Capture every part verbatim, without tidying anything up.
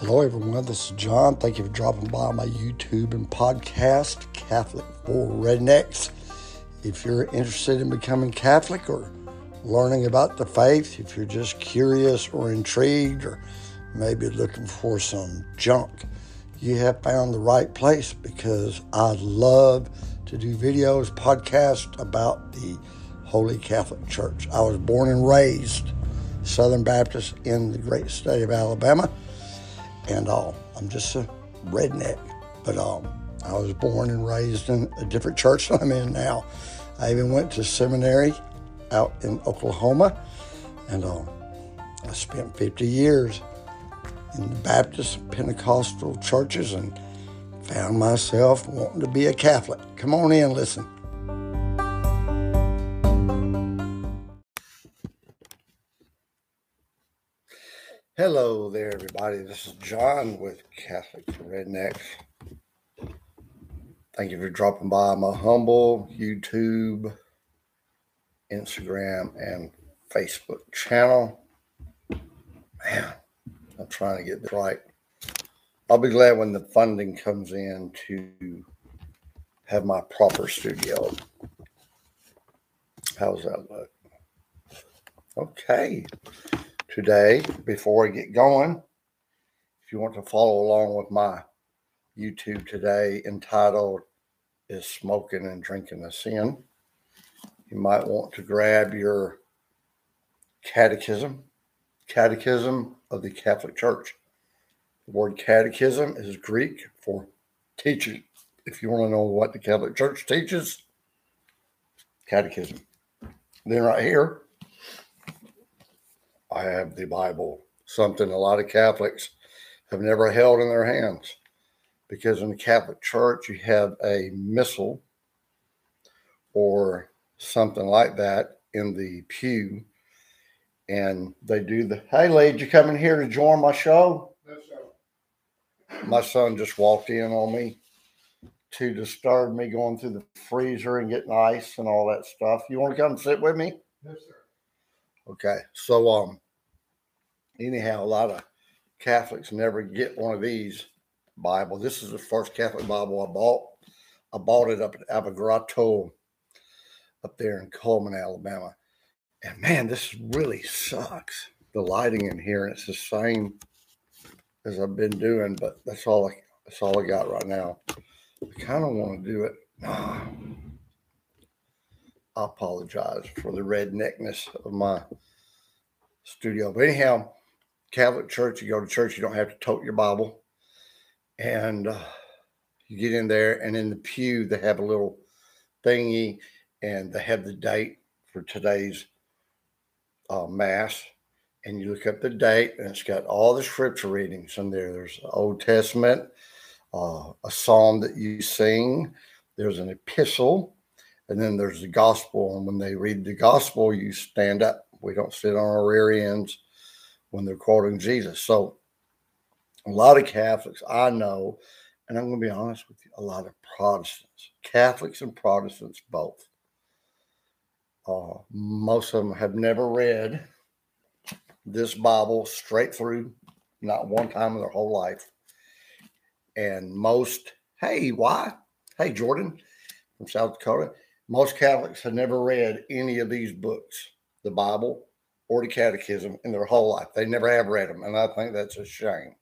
Hello everyone, this is John. Thank you for dropping by my YouTube and podcast, Catholic for Rednecks. If you're interested in becoming Catholic or learning about the faith, if you're just curious or intrigued or maybe looking for some junk, you have found the right place because I love to do videos, podcasts about the Holy Catholic Church. I was born and raised Southern Baptist in the great state of Alabama. And uh, I'm just a redneck, but um, I was born and raised in a different church than I'm in now. I even went to seminary out in Oklahoma, and uh, I spent fifty years in the Baptist Pentecostal churches and found myself wanting to be a Catholic. Come on in, listen. Hello there, everybody. This is John with Catholic for Rednecks. Thank you for dropping by my humble YouTube, Instagram, and Facebook channel. Man, I'm trying to get this right. I'll be glad when the funding comes in to have my proper studio. How's that look? Okay. Today, before I get going, if you want to follow along with my YouTube today entitled, Is Smoking and Drinking a Sin? You might want to grab your catechism, Catechism of the Catholic Church. The word catechism is Greek for teaching. If you want to know what the Catholic Church teaches, catechism. Then right here, I have the Bible, something a lot of Catholics have never held in their hands, because in the Catholic Church, you have a missal or something like that in the pew, and they do the, hey, lady, you coming here to join my show? Yes, sir. My son just walked in on me to disturb me going through the freezer and getting ice and all that stuff. You want to come sit with me? Yes, sir. Okay, so um, anyhow, a lot of Catholics never get one of these Bibles. This is the first Catholic Bible I bought. I bought it up at Abogratto up there in Coleman, Alabama. And man, this really sucks. The lighting in here, and it's the same as I've been doing, but that's all I, that's all I got right now. I kind of want to do it. Ah. I apologize for the redneckness of my studio. But anyhow, Catholic Church, you go to church, you don't have to tote your Bible. And uh, you get in there, and in the pew, they have a little thingy, and they have the date for today's uh, Mass. And you look up the date, and it's got all the scripture readings in there. There's the Old Testament, uh, a psalm that you sing. There's an epistle. And then there's the gospel, and when they read the gospel, you stand up. We don't sit on our rear ends when they're quoting Jesus. So a lot of Catholics I know, and I'm going to be honest with you, a lot of Protestants, Catholics and Protestants both. Uh, most of them have never read this Bible straight through, not one time in their whole life. And most, hey, why? Hey, Jordan from South Dakota. Most Catholics have never read any of these books, the Bible or the Catechism, in their whole life. They never have read them, and I think that's a shame.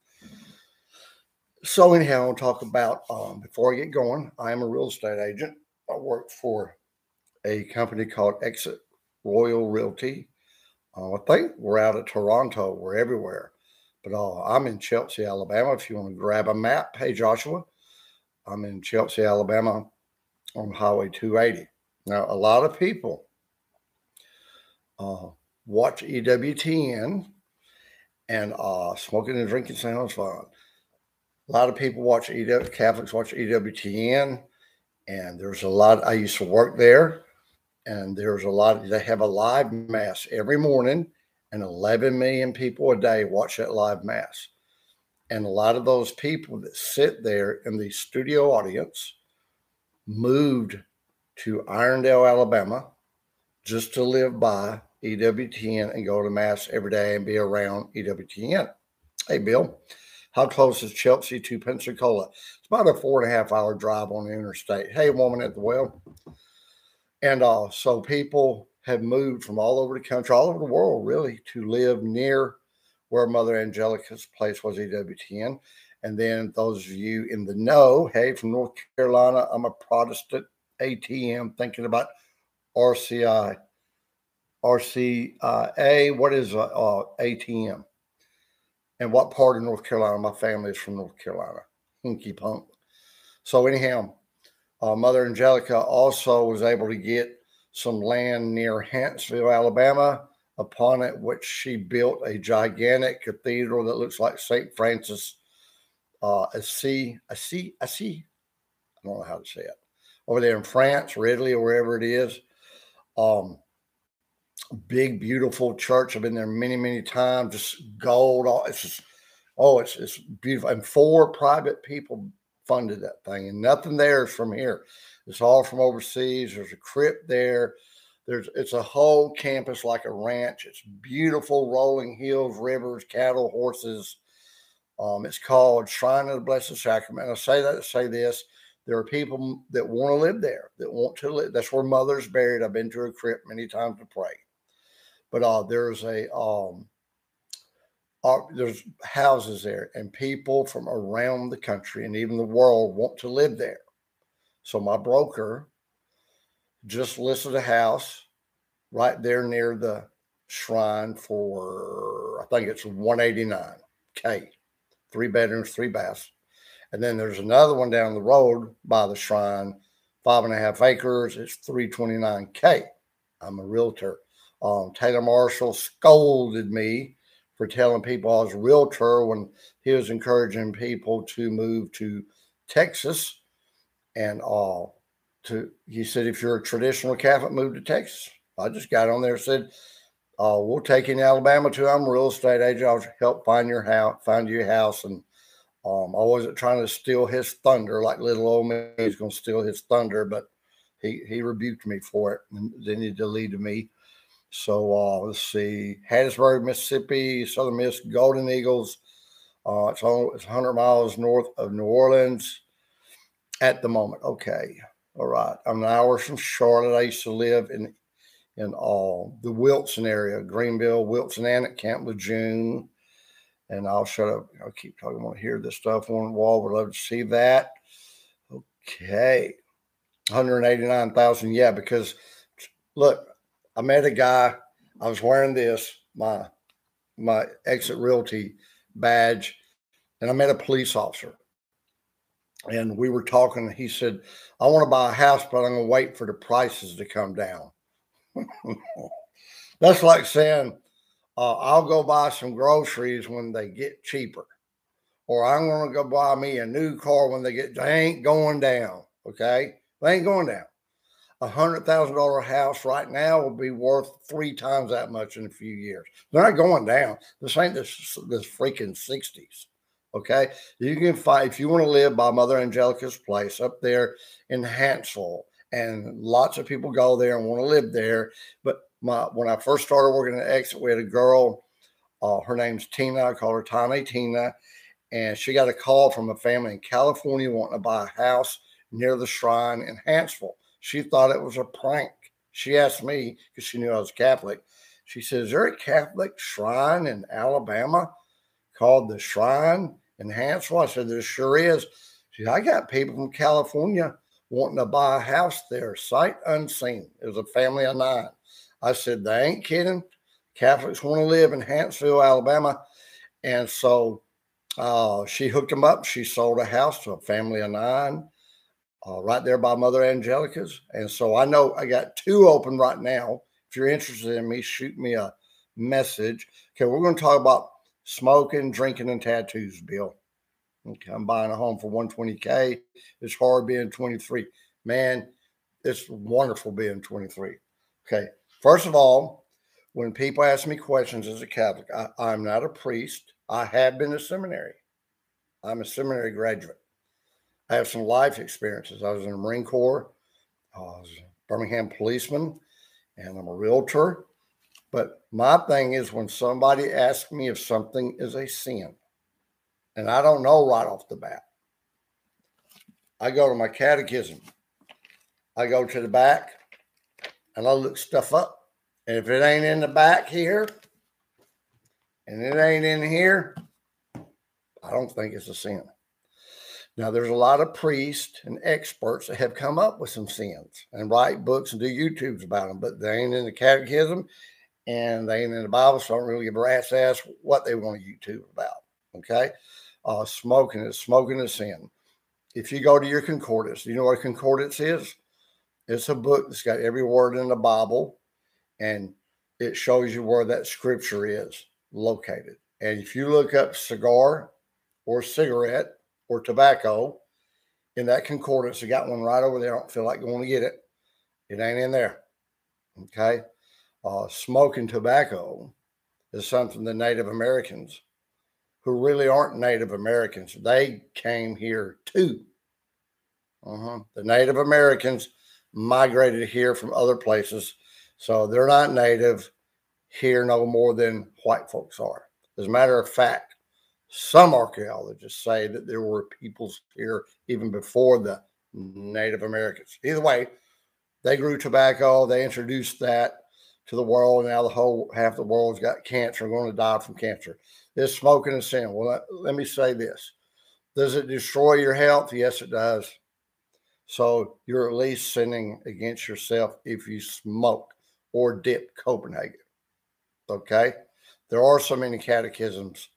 So anyhow, I'll talk about, um, before I get going, I am a real estate agent. I work for a company called Exit Royal Realty. Uh, I think we're out of Toronto. We're everywhere. But uh, I'm in Chelsea, Alabama. If you want to grab a map, hey, Joshua, I'm in Chelsea, Alabama on Highway two eighty. Now, a lot of people uh, watch E W T N and uh, Smoking and Drinking Sounds Fun. A lot of people watch E W, Catholics watch E W T N, and there's a lot. I used to work there, and there's a lot. They have a live mass every morning, and eleven million people a day watch that live mass. And a lot of those people that sit there in the studio audience moved to Irondale, Alabama, just to live by E W T N and go to mass every day and be around E W T N. Hey, Bill. How close is Chelsea to Pensacola? It's about a four and a half hour drive on the interstate. Hey, woman at the wheel. And uh, so people have moved from all over the country, all over the world, really, to live near where Mother Angelica's place was, E W T N. And then those of you in the know, hey, from North Carolina, I'm a Protestant A T M thinking about R C I. R C I A, what is a, uh, A T M? And what part of North Carolina? My family is from North Carolina. Hinky punk. So anyhow, uh, Mother Angelica also was able to get some land near Huntsville, Alabama, upon it which she built a gigantic cathedral that looks like Saint Francis uh, Assisi, Assisi, Assisi. I don't know how to say it. Over there in France or Italy or wherever it is. Um, big, beautiful church. I've been there many, many times. Just gold. All, it's just, oh, it's, it's beautiful. And four private people funded that thing. And nothing there is from here. It's all from overseas. There's a crypt there. There's, it's a whole campus like a ranch. It's beautiful, rolling hills, rivers, cattle, horses. Um, it's called Shrine of the Blessed Sacrament. I say that to say this. There are people that want to live there, that want to live. That's where Mother's buried. I've been to a crypt many times to pray. But uh, there's a um, uh, there's houses there, and people from around the country and even the world want to live there. So my broker just listed a house right there near the shrine for, I think it's one eighty-nine K, three bedrooms, three baths. And then there's another one down the road by the shrine, five and a half acres. It's three twenty-nine K. I'm a realtor. Um, Taylor Marshall scolded me for telling people I was a realtor when he was encouraging people to move to Texas. And all uh, to, he said, if you're a traditional Catholic, move to Texas. I just got on there and said, uh, we'll take you in Alabama too. I'm a real estate agent. I'll help find your house, find your house. And um, I wasn't trying to steal his thunder like little old me. He's going to steal his thunder, but he, he rebuked me for it. And then he deleted me. So uh, let's see, Hattiesburg, Mississippi, Southern Miss, Golden Eagles. Uh, it's, on, it's one hundred miles north of New Orleans. At the moment, okay, all right. I'm an hour from Charlotte. I used to live in in all the Wilson area, Greenville, Wilson, and at Camp Lejeune. And I'll shut up. I'll keep talking. I want to hear this stuff on the wall. Would love to see that. Okay, one hundred eighty-nine thousand. Yeah, because look, I met a guy. I was wearing this my my Exit Realty badge, and I met a police officer. And we were talking. He said, I want to buy a house, but I'm going to wait for the prices to come down. That's like saying, uh, I'll go buy some groceries when they get cheaper. Or I'm going to go buy me a new car when they get, they ain't going down. Okay. They ain't going down. A hundred thousand dollar house right now will be worth three times that much in a few years. They're not going down. This ain't this, this freaking sixties. Okay, you can find if you want to live by Mother Angelica's place up there in Huntsville, and lots of people go there and want to live there. But my when I first started working at Exit, we had a girl, uh, her name's Tina. I call her Tiny Tina, and she got a call from a family in California wanting to buy a house near the shrine in Huntsville. She thought it was a prank. She asked me because she knew I was Catholic. She said, "Is there a Catholic shrine in Alabama called the Shrine in Huntsville?" I said, there sure is. She said, I got people from California wanting to buy a house there, sight unseen. It was a family of nine. I said, they ain't kidding. Catholics want to live in Huntsville, Alabama. And so uh, she hooked them up. She sold a house to a family of nine uh, right there by Mother Angelica's. And so I know I got two open right now. If you're interested in me, shoot me a message. Okay, we're going to talk about smoking, drinking, and tattoos, Bill. Okay, I'm buying a home for one hundred twenty K. It's hard being twenty-three. Man, it's wonderful being twenty-three. Okay, first of all, when people ask me questions as a Catholic, I, I'm not a priest. I have been a seminary. I'm a seminary graduate. I have some life experiences. I was in the Marine Corps. I was a Birmingham policeman, and I'm a realtor. But my thing is when somebody asks me if something is a sin, and I don't know right off the bat. I go to my catechism. I go to the back, and I look stuff up. And if it ain't in the back here, and it ain't in here, I don't think it's a sin. Now, there's a lot of priests and experts that have come up with some sins and write books and do YouTubes about them, but they ain't in the catechism, and they ain't in the Bible, so I don't really give a rat's ass what they want to YouTube about, okay? Uh, smoking is smoking is sin. If you go to your concordance, do you know what a concordance is? It's a book that's got every word in the Bible, and it shows you where that scripture is located. And if you look up cigar or cigarette or tobacco in that concordance, I got one right over there. I don't feel like going to get it. It ain't in there, okay? Uh, smoking tobacco is something the Native Americans, who really aren't Native Americans, they came here too. Uh-huh. The Native Americans migrated here from other places, so they're not native here no more than white folks are. As a matter of fact, some archaeologists say that there were peoples here even before the Native Americans. Either way, they grew tobacco. They introduced that to the world. Now the whole half the world's got cancer, going to die from cancer. This smoking is sin. Well, let, let me say this. Does it destroy your health? Yes, it does. So you're at least sinning against yourself if you smoke or dip Copenhagen. Okay? There are so many catechisms,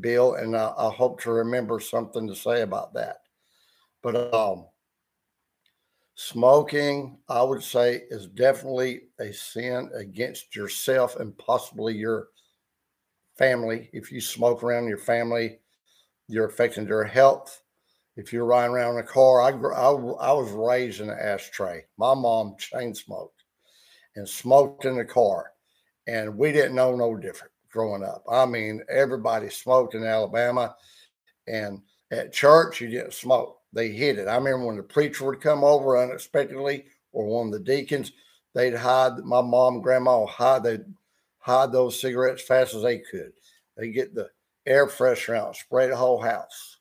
Bill, and I, I hope to remember something to say about that. But um, smoking, I would say, is definitely a sin against yourself and possibly your family. If you smoke around your family, you're affecting their health. If you're riding around in a car, I, I, I was raised in an ashtray. My mom chain smoked and smoked in the car, and we didn't know no different growing up. I mean, everybody smoked in Alabama, and at church, you didn't smoke. They hid it. I remember when the preacher would come over unexpectedly or one of the deacons, they'd hide, my mom and grandma would hide, they'd hide those cigarettes fast as they could. They get the air freshener out, spray the whole house.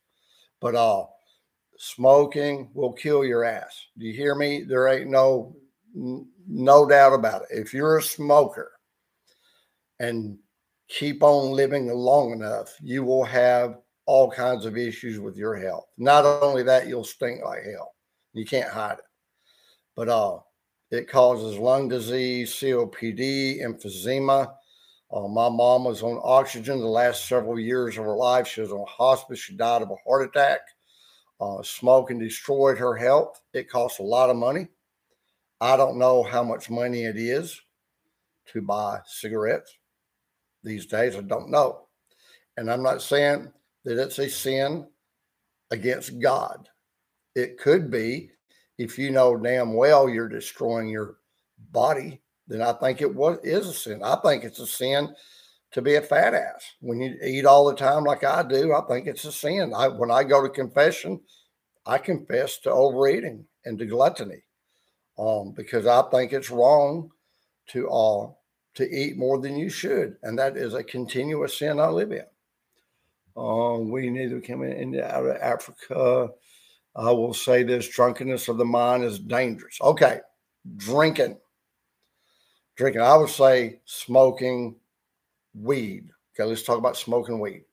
But uh, smoking will kill your ass. Do you hear me? There ain't no, no doubt about it. If you're a smoker and keep on living long enough, you will have all kinds of issues with your health. Not only that, you'll stink like hell. You can't hide it. But uh, it causes lung disease, C O P D, emphysema. Uh, my mom was on oxygen the last several years of her life. She was on hospice. She died of a heart attack. Uh, smoking destroyed her health. It costs a lot of money. I don't know how much money it is to buy cigarettes these days. I don't know. And I'm not saying that it's a sin against God. It could be. If you know damn well you're destroying your body, then I think it was, is a sin. I think it's a sin to be a fat ass. When you eat all the time like I do, I think it's a sin. I, when I go to confession, I confess to overeating and to gluttony um, because I think it's wrong to uh, to eat more than you should. And that is a continuous sin I live in. Um, we neither came in out of Africa. I will say this, drunkenness of the mind is dangerous. Okay, drinking. Drinking, I would say smoking weed. Okay, let's talk about smoking weed.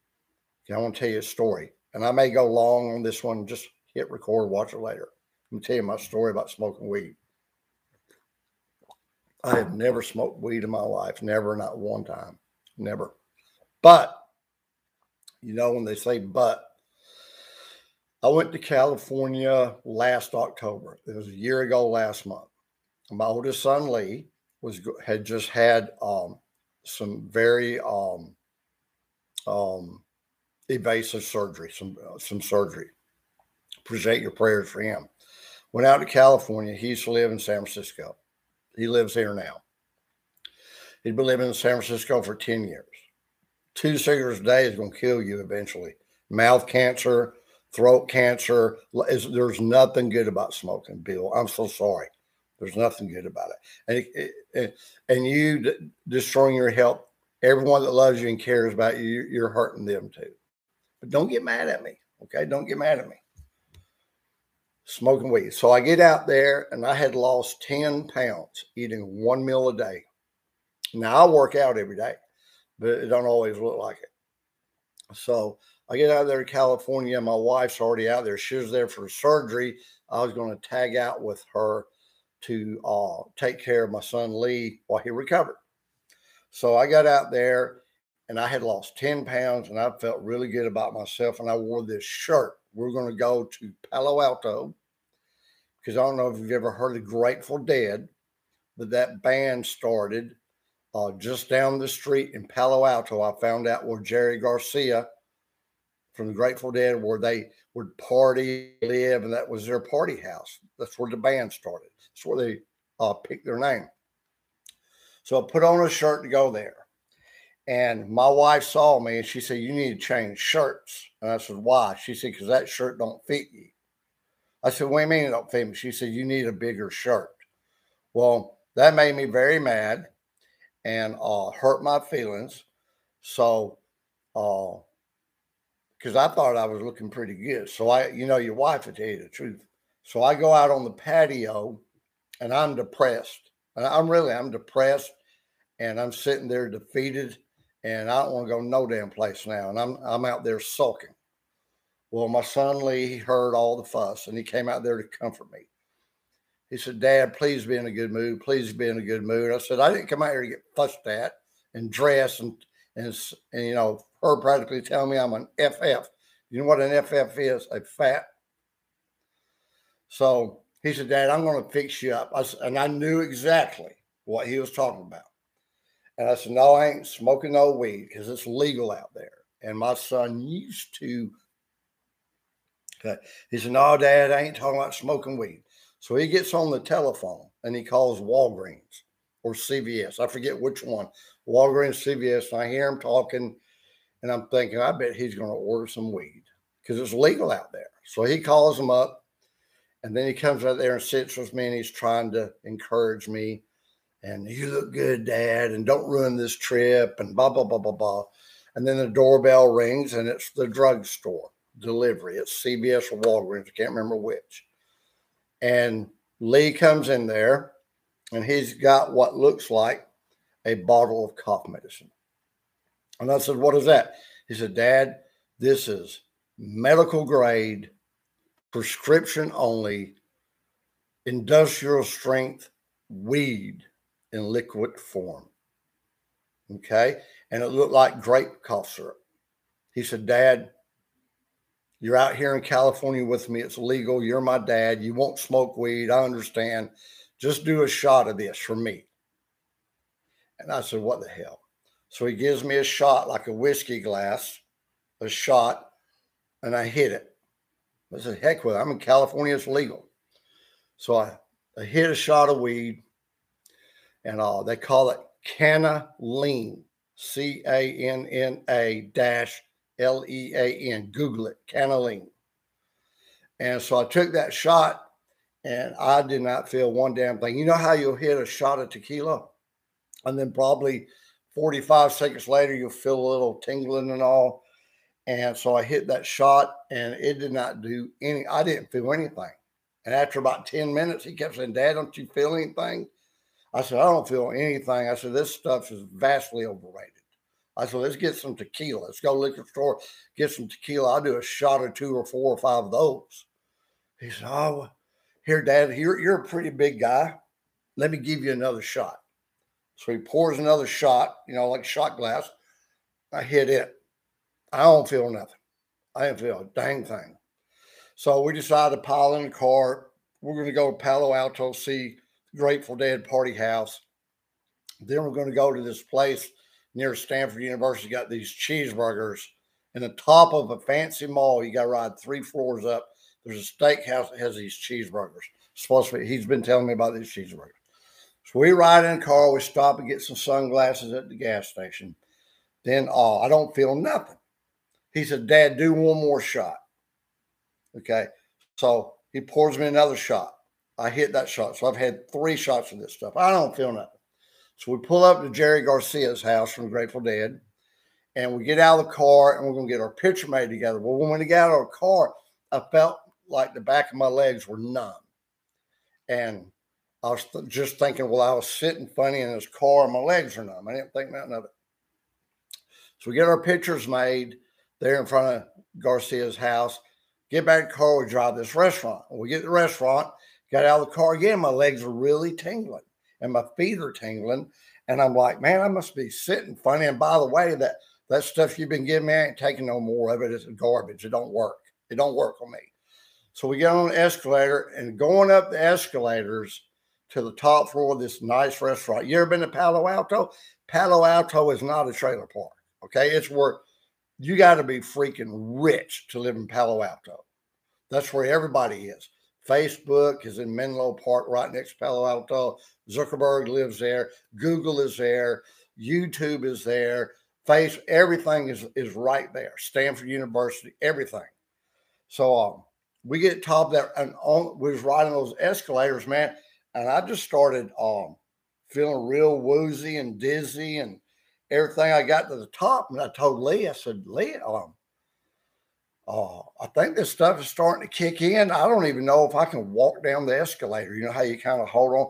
Okay, I want to tell you a story. And I may go long on this one. Just hit record, watch it later. Let me tell you my story about smoking weed. I have never smoked weed in my life. Never, not one time. Never. But, you know when they say but, I went to California last October. It was a year ago last month. My oldest son, Lee, was had just had um, some very um, um, invasive surgery, some, uh, some surgery. Appreciate your prayers for him. Went out to California. He used to live in San Francisco. He lives here now. He'd been living in San Francisco for ten years. Two cigarettes a day is going to kill you eventually. Mouth cancer, throat cancer. There's nothing good about smoking, Bill. I'm so sorry. There's nothing good about it. And, it, it, and you destroying your health, everyone that loves you and cares about you, you're hurting them too. But don't get mad at me. Okay, don't get mad at me. Smoking weed. So I get out there and I had lost ten pounds eating one meal a day. Now I work out every day, but it don't always look like it. So I get out there to California. My wife's already out there. She was there for surgery. I was going to tag out with her to uh, take care of my son Lee while he recovered. So I got out there and I had lost ten pounds and I felt really good about myself. And I wore this shirt. We're going to go to Palo Alto because I don't know if you've ever heard of Grateful Dead, but that band started uh, just down the street in Palo Alto. I found out where Jerry Garcia from the Grateful Dead, where they would party, live, and that was their party house. That's where the band started. That's where they uh, picked their name. So I put on a shirt to go there. And my wife saw me and she said, you need to change shirts. And I said, why? She said, because that shirt don't fit you. I said, what do you mean it don't fit me? She said, you need a bigger shirt. Well, that made me very mad and uh, hurt my feelings. So, uh, because I thought I was looking pretty good. So, I, you know, your wife would tell you the truth. So I go out on the patio and I'm depressed. And I'm really, I'm depressed and I'm sitting there defeated. And I don't want to go no damn place now. And I'm I'm out there sulking. Well, my son Lee, he heard all the fuss and he came out there to comfort me. He said, Dad, please be in a good mood. Please be in a good mood. I said, I didn't come out here to get fussed at and dress and, and, and you know, her practically telling me I'm an F F. You know what an F F is? A fat. So he said, Dad, I'm going to fix you up. I said, and I knew exactly what he was talking about. And I said, no, I ain't smoking no weed because it's legal out there. And my son used to, okay. He said, no, Dad, I ain't talking about smoking weed. So he gets on the telephone and he calls Walgreens or C V S. I forget which one, Walgreens, C V S. And I hear him talking and I'm thinking, I bet he's going to order some weed because it's legal out there. So he calls them up and then he comes out there and sits with me and he's trying to encourage me. And you look good, Dad, and don't ruin this trip, and blah, blah, blah, blah, blah. And then the doorbell rings, and it's the drugstore delivery. It's C B S or Walgreens. I can't remember which. And Lee comes in there, and he's got what looks like a bottle of cough medicine. And I said, what is that? He said, Dad, this is medical grade, prescription only, industrial strength weed. In liquid form. Okay. And it looked like grape cough syrup. He said, Dad, you're out here in California with me. It's legal. You're my dad. You won't smoke weed. I understand. Just do a shot of this for me. And I said, what the hell? So he gives me a shot, like a whiskey glass, a shot, and I hit it. I said, heck with it. I'm in California. It's legal. So I, I hit a shot of weed. And uh, they call it Canna-Lean, C A N N A dash L E A N. Google it, Canna-Lean. And so I took that shot, and I did not feel one damn thing. You know how you'll hit a shot of tequila, and then probably forty-five seconds later, you'll feel a little tingling and all. And so I hit that shot, and it did not do any. I didn't feel anything. And after about ten minutes, he kept saying, Dad, don't you feel anything? I said, I don't feel anything. I said, this stuff is vastly overrated. I said, let's get some tequila. Let's go to the liquor store, get some tequila. I'll do a shot or two or four or five of those. He said, oh, here, Dad, you're, you're a pretty big guy. Let me give you another shot. So he pours another shot, you know, like a shot glass. I hit it. I don't feel nothing. I didn't feel a dang thing. So we decided to pile in the car. We're going to go to Palo Alto, see Grateful Dead party house. Then we're going to go to this place near Stanford University. Got these cheeseburgers in the top of a fancy mall. You got to ride three floors up. There's a steakhouse that has these cheeseburgers. It's supposed to be, he's been telling me about these cheeseburgers. So we ride in a car. We stop and get some sunglasses at the gas station. Then oh, I don't feel nothing. He said, Dad, do one more shot. Okay. So he pours me another shot. I hit that shot. So I've had three shots of this stuff. I don't feel nothing. So we pull up to Jerry Garcia's house from Grateful Dead and we get out of the car and we're going to get our picture made together. Well, when we got out of the car, I felt like the back of my legs were numb. And I was th- just thinking, well, I was sitting funny in this car and my legs are numb. I didn't think nothing of it. So we get our pictures made there in front of Garcia's house, get back in the car, we drive to this restaurant. We get to the restaurant, got out of the car again, my legs are really tingling and my feet are tingling. And I'm like, man, I must be sitting funny. And by the way, that, that stuff you've been giving me, I ain't taking no more of it. It's garbage. It don't work. It don't work on me. So we get on the escalator, and going up the escalators to the top floor of this nice restaurant. You ever been to Palo Alto? Palo Alto is not a trailer park, okay? It's where you got to be freaking rich to live in Palo Alto. That's where everybody is. Facebook is in Menlo Park, right next to Palo Alto. Zuckerberg lives there. Google is there. YouTube is there. Face, everything is, is right there. Stanford University, everything. So um, we get top there, and on, we was riding those escalators, man, and I just started um, feeling real woozy and dizzy and everything. I got to the top, and I told Lee, I said, Lee, um, Uh, I think this stuff is starting to kick in. I don't even know if I can walk down the escalator. You know how you kind of hold on?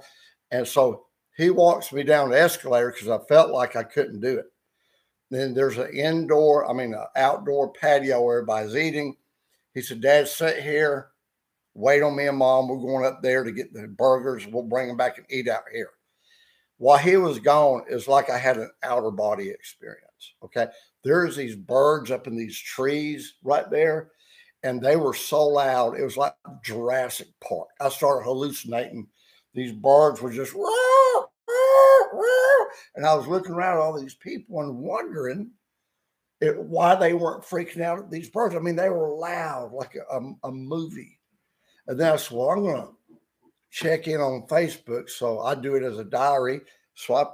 And so he walks me down the escalator because I felt like I couldn't do it. Then there's an indoor, I mean, an outdoor patio where everybody's eating. He said, Dad, sit here. Wait on me and Mom. We're going up there to get the burgers. We'll bring them back and eat out here. While he was gone, it's like I had an outer body experience, okay? There's these birds up in these trees right there, and they were so loud. It was like Jurassic Park. I started hallucinating. These birds were just, whoa, whoa, whoa. And I was looking around at all these people and wondering it, why they weren't freaking out at these birds. I mean, they were loud, like a, a, a movie. And then I said, well, I'm going to check in on Facebook. So I do it as a diary. So I,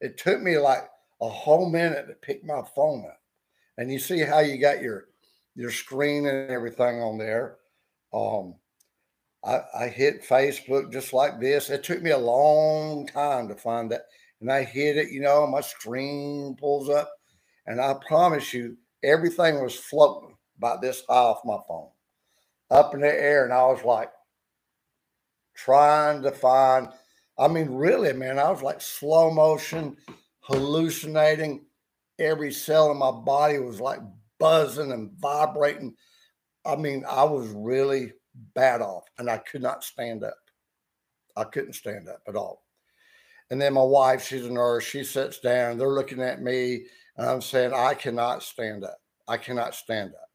it took me like a whole minute to pick my phone up. And you see how you got your your screen and everything on there. Um, I, I hit Facebook just like this. It took me a long time to find that. And I hit it, you know, my screen pulls up. And I promise you, everything was floating about this high off my phone, up in the air. And I was like trying to find, I mean, really, man, I was like slow motion, hallucinating. Every cell in my body was like buzzing and vibrating. I mean, I was really bad off, and I could not stand up. I couldn't stand up at all. And then my wife, she's a nurse, she sits down, they're looking at me, and I'm saying, I cannot stand up. I cannot stand up.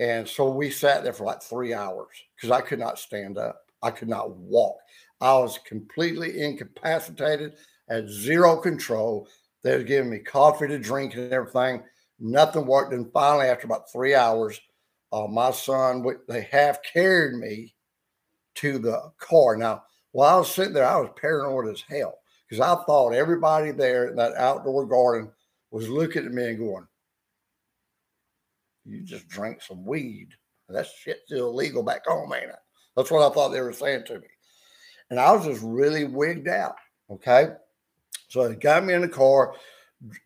And so we sat there for like three hours because I could not stand up. I could not walk. I was completely incapacitated. Had zero control. They were giving me coffee to drink and everything. Nothing worked. And finally, after about three hours, uh, my son, they half carried me to the car. Now, while I was sitting there, I was paranoid as hell because I thought everybody there in that outdoor garden was looking at me and going, you just drank some weed. That shit's illegal back home, ain't it? That's what I thought they were saying to me. And I was just really wigged out, okay? So they got me in the car.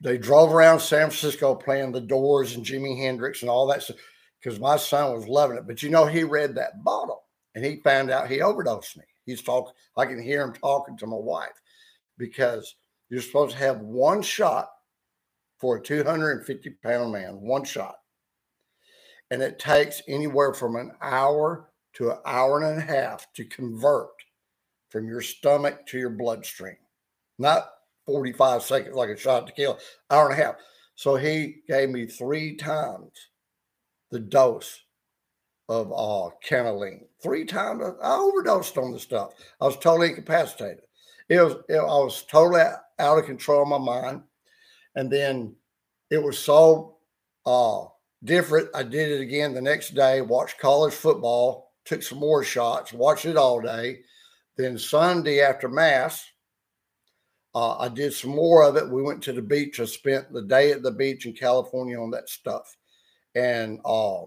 They drove around San Francisco playing The Doors and Jimi Hendrix and all that stuff because my son was loving it. But, you know, he read that bottle, and he found out he overdosed me. He's talking. I can hear him talking to my wife because you're supposed to have one shot for a two hundred fifty pound man, one shot. And it takes anywhere from an hour to an hour and a half to convert from your stomach to your bloodstream. Not forty-five seconds like a shot to kill, hour and a half. So he gave me three times the dose of uh, Canna-Lean. Three times I overdosed on this stuff. I was totally incapacitated. It was it, I was totally out of control of my mind. And then it was so uh, different. I did it again the next day, watched college football, took some more shots, watched it all day. Then Sunday after Mass, Uh, I did some more of it. We went to the beach. I spent the day at the beach in California on that stuff and uh,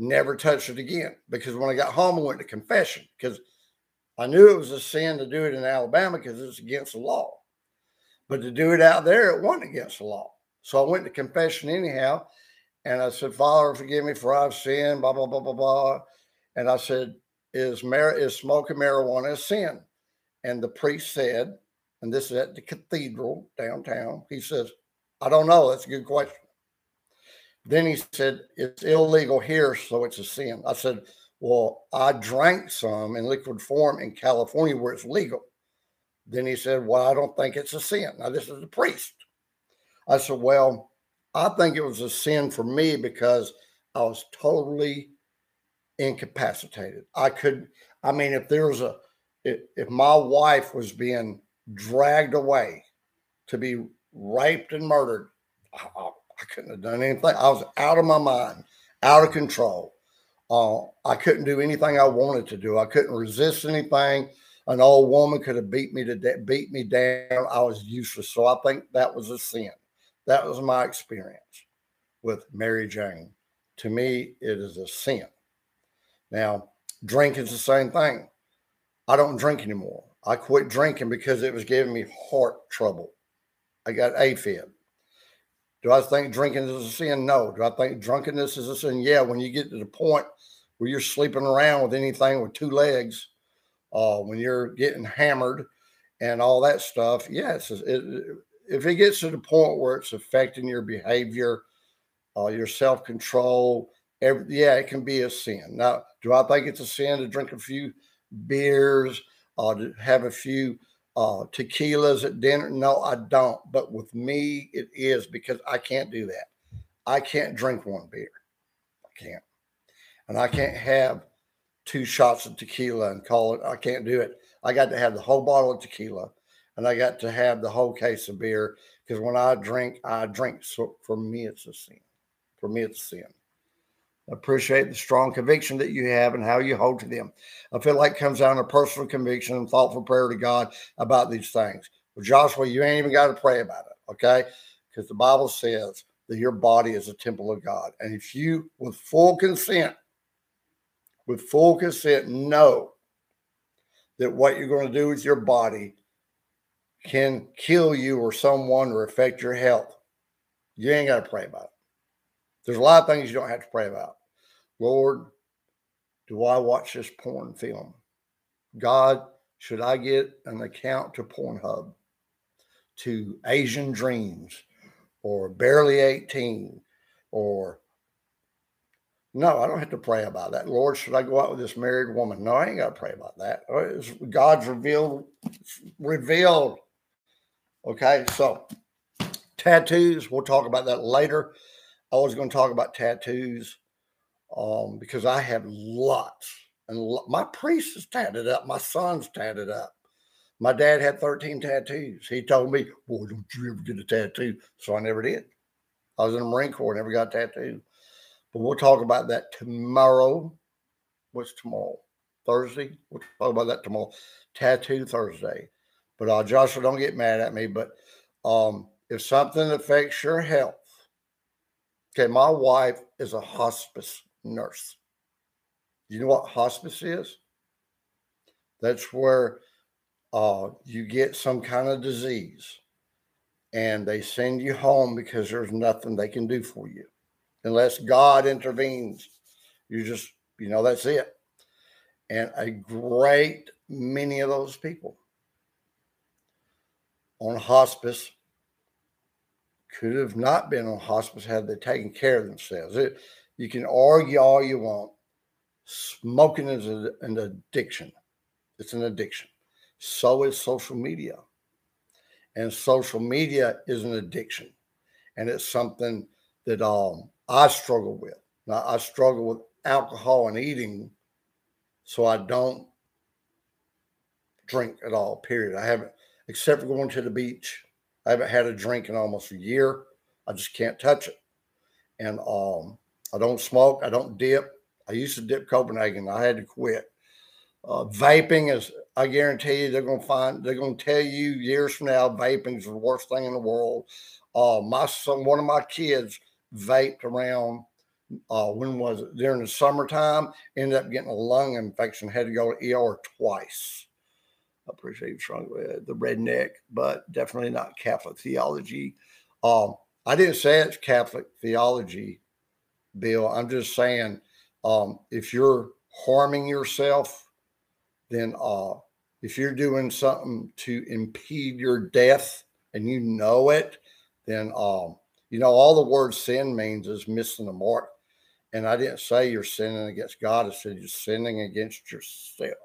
never touched it again because when I got home, I went to confession because I knew it was a sin to do it in Alabama because it's against the law. But to do it out there, it wasn't against the law. So I went to confession anyhow, and I said, Father, forgive me for I've sinned, blah, blah, blah, blah, blah. And I said, is, mar- is smoking marijuana a sin? And the priest said, and this is at the cathedral downtown, he says, I don't know. That's a good question. Then he said, it's illegal here, so it's a sin. I said, well, I drank some in liquid form in California where it's legal. Then he said, well, I don't think it's a sin. Now, this is the priest. I said, well, I think it was a sin for me because I was totally incapacitated. I could, I mean, if there was a, if, if my wife was being dragged away to be raped and murdered, I, I, I couldn't have done anything. I was out of my mind, out of control. Uh, I couldn't do anything I wanted to do. I couldn't resist anything. An old woman could have beat me to de- beat me down. I was useless. So I think that was a sin. That was my experience with Mary Jane. To me, it is a sin. Now, drink is the same thing. I don't drink anymore. I quit drinking because it was giving me heart trouble. I got AFib. Do I think drinking is a sin? No. Do I think drunkenness is a sin? Yeah. When you get to the point where you're sleeping around with anything with two legs, uh, when you're getting hammered and all that stuff, yes. Yeah, it, it, if it gets to the point where it's affecting your behavior, uh, your self-control, every, yeah, it can be a sin. Now, do I think it's a sin to drink a few beers or uh, to have a few Uh, tequilas at dinner? No, I don't. But with me, it is, because I can't do that. I can't drink one beer. I can't. And I can't have two shots of tequila and call it. I can't do it. I got to have the whole bottle of tequila, and I got to have the whole case of beer, because when I drink, I drink. So for me, it's a sin. For me, it's a sin. I appreciate the strong conviction that you have and how you hold to them. I feel like it comes down to personal conviction and thoughtful prayer to God about these things. Well, Joshua, you ain't even got to pray about it, okay? Because the Bible says that your body is a temple of God. And if you, with full consent, with full consent, know that what you're going to do with your body can kill you or someone or affect your health, you ain't got to pray about it. There's a lot of things you don't have to pray about. Lord, do I watch this porn film? God, should I get an account to Pornhub, to Asian Dreams, or Barely eighteen, or no, I don't have to pray about that. Lord, should I go out with this married woman? No, I ain't got to pray about that. God's revealed, revealed. Okay, so tattoos, we'll talk about that later. I was going to talk about tattoos um, because I have lots. And lo- my priest is tatted up. My son's tatted up. My dad had thirteen tattoos. He told me, boy, don't you ever get a tattoo. So I never did. I was in the Marine Corps, never got tattooed. But we'll talk about that tomorrow. What's tomorrow? Thursday? We'll talk about that tomorrow. Tattoo Thursday. But uh, Joshua, don't get mad at me. But um, if something affects your health, okay, my wife is a hospice nurse. You know what hospice is? That's where uh, you get some kind of disease and they send you home because there's nothing they can do for you. Unless God intervenes, you just, you know, that's it. And a great many of those people on hospice could have not been on hospice had they taken care of themselves. It, you can argue all you want. Smoking is a, an addiction. It's an addiction. So is social media. And social media is an addiction. And it's something that um, I struggle with. Now, I struggle with alcohol and eating, so I don't drink at all, period. I haven't, except for going to the beach. I haven't had a drink in almost a year. I just can't touch it. And um, I don't smoke. I don't dip. I used to dip Copenhagen. I had to quit. Uh, vaping is, I guarantee you, they're going to find, they're going to tell you years from now, vaping is the worst thing in the world. Uh, my son, one of my kids vaped around, uh, when was it? During the summertime, ended up getting a lung infection, had to go to E R twice. I appreciate you trying to, uh, the redneck, but definitely not Catholic theology. Um, I didn't say it's Catholic theology, Bill. I'm just saying um, if you're harming yourself, then uh, if you're doing something to impede your death and you know it, then, um, you know, all the word sin means is missing the mark. And I didn't say you're sinning against God. I said you're sinning against yourself.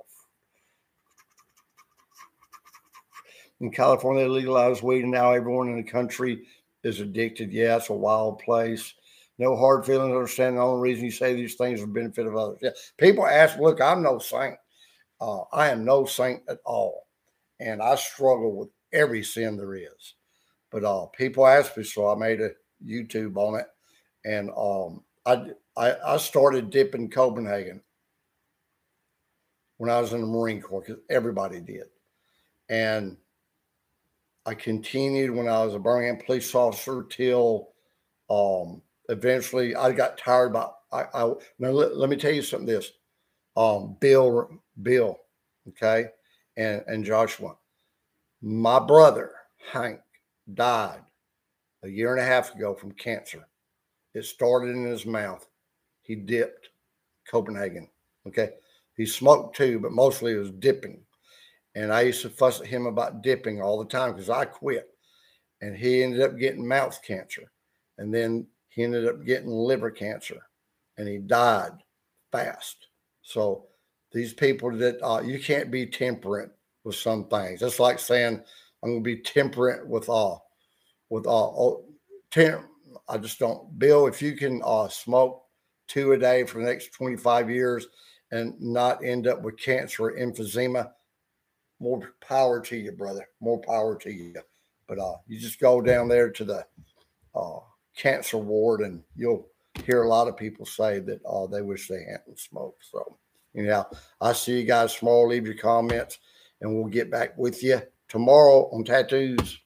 In California, they legalized weed, and now everyone in the country is addicted. Yeah, it's a wild place. No hard feelings, understanding. The only reason you say these things is the benefit of others. Yeah. People ask, look, I'm no saint. Uh, I am no saint at all. And I struggle with every sin there is. But uh, people ask me, so I made a YouTube on it. And um, I, I, I started dipping Copenhagen when I was in the Marine Corps, because everybody did. And I continued when I was a Birmingham police officer till um, eventually I got tired. By I, I now let, let me tell you something. This um, Bill, Bill, okay, and and Joshua, my brother Hank died a year and a half ago from cancer. It started in his mouth. He dipped Copenhagen. Okay, he smoked too, but mostly it was dipping. And I used to fuss at him about dipping all the time because I quit. And he ended up getting mouth cancer. And then he ended up getting liver cancer. And he died fast. So these people that uh, you can't be temperate with some things. That's like saying I'm going to be temperate with all. With all. Tem- I just don't. Bill, if you can uh, smoke two a day for the next twenty-five years and not end up with cancer or emphysema, more power to you, brother. More power to you. But uh, you just go down there to the uh, cancer ward, and you'll hear a lot of people say that uh, they wish they hadn't smoked. So, anyhow, I see you guys tomorrow. Leave your comments, and we'll get back with you tomorrow on tattoos.